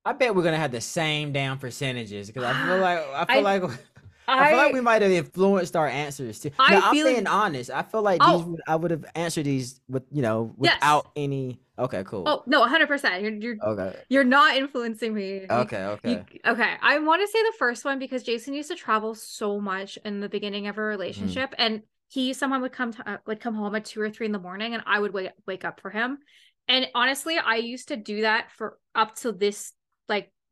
I bet we're gonna have the same damn percentages, because I feel like we might have influenced our answers too. I'm being honest. I feel like I would have answered these with without any. Okay, cool. Oh no, 100%. You're not influencing me. Okay. Okay, I want to say the first one because Jason used to travel so much in the beginning of a relationship, and someone would come home at 2 or 3 in the morning, and I would wake up for him. And honestly, I used to do that for up to this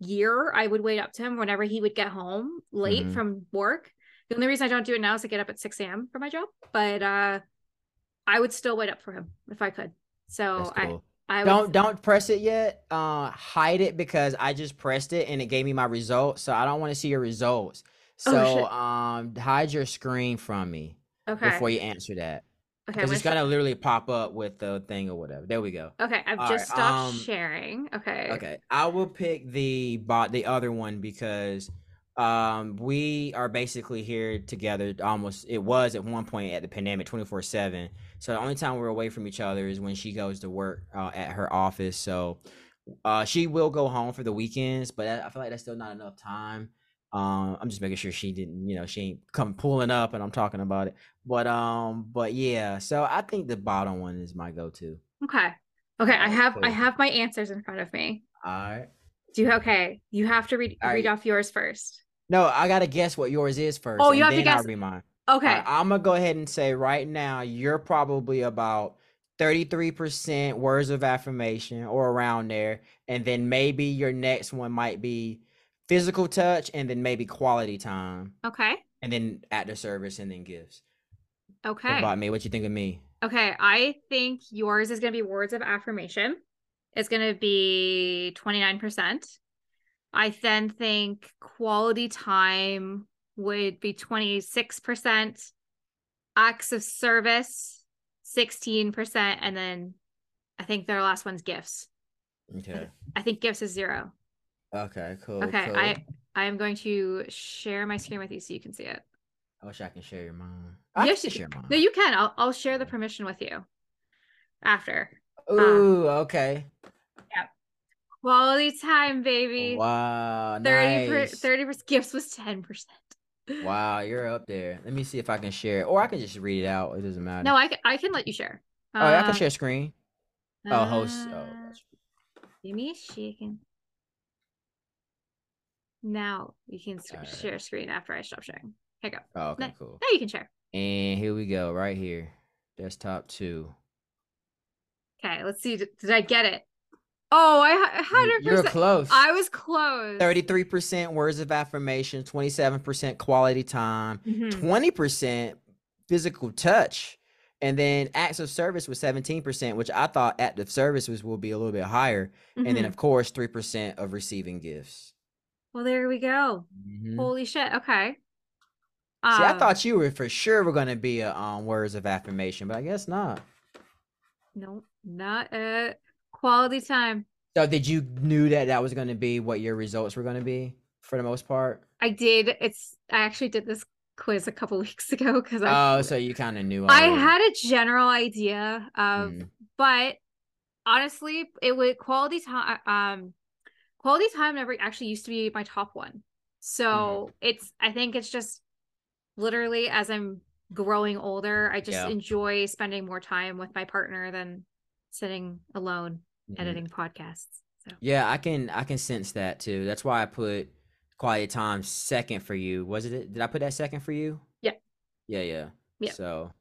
year. I would wait up to him whenever he would get home late from work. The only reason I don't do it now is I get up at 6 a.m. for my job, but I would still wait up for him if I could. So cool. I don't press it yet. Hide it, because I just pressed it and it gave me my results. So I don't want to see your results. So hide your screen from me before you answer that. Okay, because it's gonna literally pop up with the thing or whatever. There we go. Okay, I've just stopped sharing. Okay. Okay, I will pick the other one because we are basically here together. It was at one point at the pandemic 24/7. So the only time we're away from each other is when she goes to work at her office. So she will go home for the weekends, but I feel like that's still not enough time. I'm just making sure she didn't, she ain't come pulling up and I'm talking about it. But yeah, so I think the bottom one is my go-to. Okay. I have my answers in front of me. All right. You have to read off yours first. No, I got to guess what yours is first. Oh, you have to guess. I'll read mine. Okay. Right, I'm going to go ahead and say right now, you're probably about 33% words of affirmation or around there. And then maybe your next one might be physical touch, and then maybe quality time. Okay. And then at the service, and then gifts. Okay. What about me? What you think of me? Okay. I think yours is going to be words of affirmation. It's going to be 29%. I then think quality time would be 26%. Acts of service, 16%. And then I think their last one's gifts. Okay. I think gifts is 0. Okay, cool. Okay, cool. I am going to share my screen with you so you can see it. I wish I can share your mine. Yes, you can share mine. No, you can. I'll share the permission with you after. Ooh, okay. Yep. Quality time, baby. Wow, 30%. Gifts was 10%. Wow, you're up there. Let me see if I can share it, or I can just read it out. It doesn't matter. No, I can let you share. Oh, I can share screen. Oh, host. Oh, that's... give me a shaking. Now you can share screen after I stop sharing. Here you go. Oh, okay, cool. Now you can share. And here we go, right here. Desktop 2. Okay, let's see. Did I get it? Oh, I 100%. You're close. I was close. 33% words of affirmation, 27% quality time, 20% physical touch, and then acts of service was 17%, which I thought active services will be a little bit higher, and then of course 3% of receiving gifts. Well, there we go. Holy shit. Okay. See, I thought you were for sure were going to be words of affirmation, but I guess not. No, not quality time. So did you knew that was going to be what your results were going to be for the most part? I did. I actually did this quiz a couple weeks ago because so you kind of knew already. I had a general idea of, but honestly, it would quality time never actually used to be my top one. So it's, I think it's just literally as I'm growing older, I just enjoy spending more time with my partner than sitting alone editing podcasts. So. Yeah, I can sense that too. That's why I put quiet time second for you. Was it? Did I put that second for you? Yeah. Yeah. So.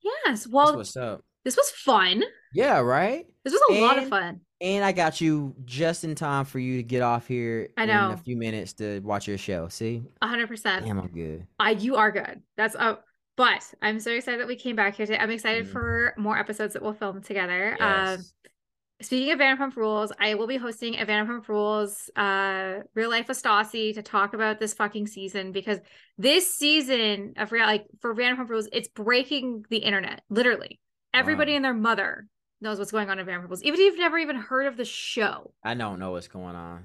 Yes. Well, that's what's up. This was fun. Yeah, right? This was a lot of fun. And I got you just in time for you to get off here in a few minutes to watch your show. See? 100%. Damn, I'm good. You are good. That's but I'm so excited that we came back here today. I'm excited for more episodes that we'll film together. Yes. Speaking of Vanderpump Rules, I will be hosting a Vanderpump Rules Real Life with Stassi to talk about this fucking season, because this season of for Vanderpump Rules, it's breaking the internet, literally. Everybody and their mother knows what's going on in Vanderpump Rules, even if you've never even heard of the show. I don't know what's going on.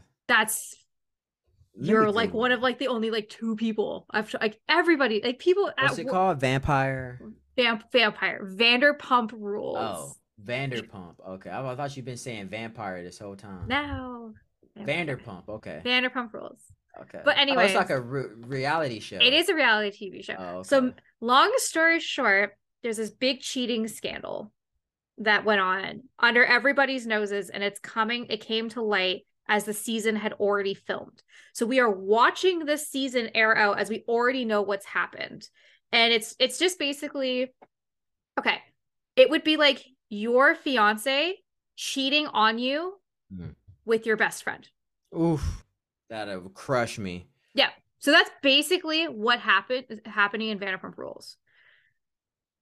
You're like one of like the only like two people. Everybody, like people. What's it called? Vampire. Vanderpump Rules. Oh, Vanderpump. Okay, I thought you've been saying vampire this whole time. No. Vanderpump. Okay. Vanderpump Rules. Okay. But anyway, it's like a reality show. It is a reality TV show. Oh, okay. So long story short, there's this big cheating scandal that went on under everybody's noses, and it came to light as the season had already filmed. So we are watching this season air out as we already know what's happened. And it's just basically, okay, it would be like your fiance cheating on you with your best friend. Oof. That'll crush me. Yeah. So that's basically what happening in Vanderpump Rules.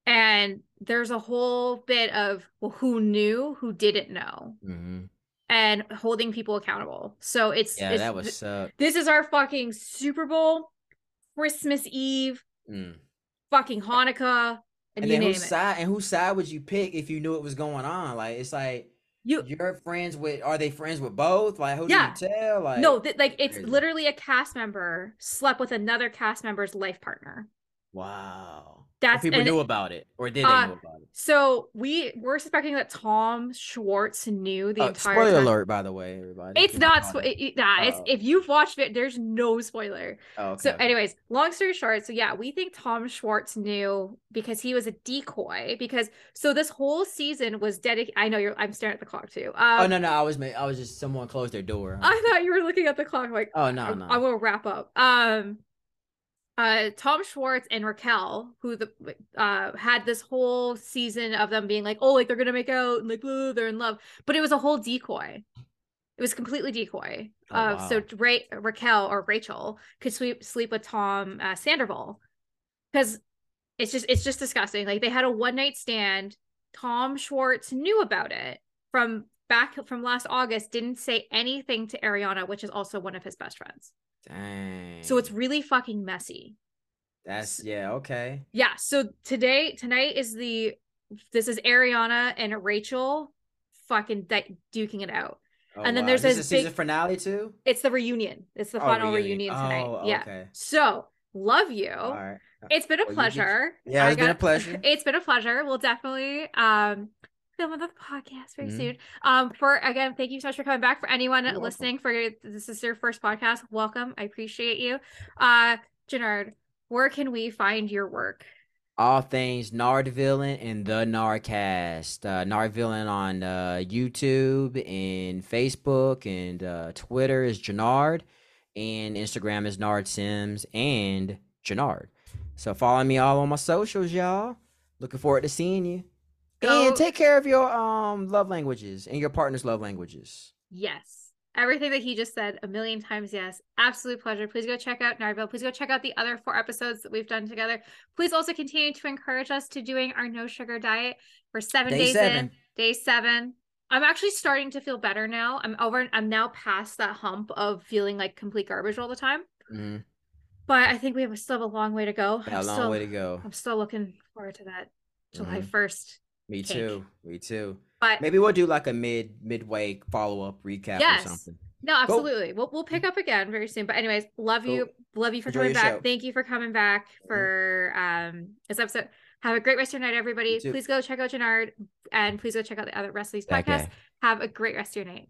And there's a whole bit of who knew, who didn't know, and holding people accountable. So that was so. This is our fucking Super Bowl, Christmas Eve, fucking Hanukkah, and you then name it. And whose side would you pick if you knew it was going on? Like it's like you're friends with. Are they friends with both? Like who do you tell? Like no, it's crazy. Literally a cast member slept with another cast member's life partner. Wow. People knew about it, or did they know about it? So we're suspecting that Tom Schwartz knew the entire time. Spoiler alert, by the way, everybody. It's not if you've watched it, there's no spoiler. Oh, okay. So anyways, long story short, so yeah, we think Tom Schwartz knew because he was a decoy. Because so this whole season was dedicated. I know I'm staring at the clock too. No, I was just someone closed their door. I thought you were looking at the clock. I'm like, oh no, I will wrap up. Tom Schwartz and Raquel, who had this whole season of them being like, oh, like they're gonna make out and like blue, they're in love, but it was a whole decoy. It was completely decoy. So Raquel or Rachel could sleep with Tom Sanderville, because it's just disgusting. Like they had a one night stand. Tom Schwartz knew about it from last August. Didn't say anything to Ariana, which is also one of his best friends. Dang. So it's really fucking messy. Okay. Yeah. So tonight is Ariana and Rachel fucking duking it out. Oh, and then there's this season finale too. It's the reunion. It's the final reunion tonight. Oh, okay. Yeah. So love you. All right. It's been a pleasure. Been a pleasure. It's been a pleasure. We'll definitely film the podcast very soon. Thank you so much for coming back. For anyone listening, this is your first podcast, welcome. I appreciate you. Jannard, where can we find your work? All things Nardvillain and the Nardcast. Nardvillain on YouTube and Facebook, and Twitter is Jannard, and Instagram is NardSims and Jannard. So follow me all on my socials, y'all. Looking forward to seeing you. And take care of your love languages and your partner's love languages. Yes. Everything that he just said a million times, yes. Absolute pleasure. Please go check out Nardville. Please go check out the other 4 episodes that we've done together. Please also continue to encourage us to doing our no sugar diet. We're 7 days in. Day 7. I'm actually starting to feel better now. I'm now past that hump of feeling like complete garbage all the time. But I think we still have a long way to go. Way to go. I'm still looking forward to that July 1st. Me too. But maybe we'll do like a midway follow-up recap or something. No, absolutely. Cool. We'll pick up again very soon. But anyways, love you. Love you for coming back. Show. Thank you for coming back for this episode. Have a great rest of your night, everybody. Please go check out Jannard. and please go check out the rest of these podcasts. Okay. Have a great rest of your night.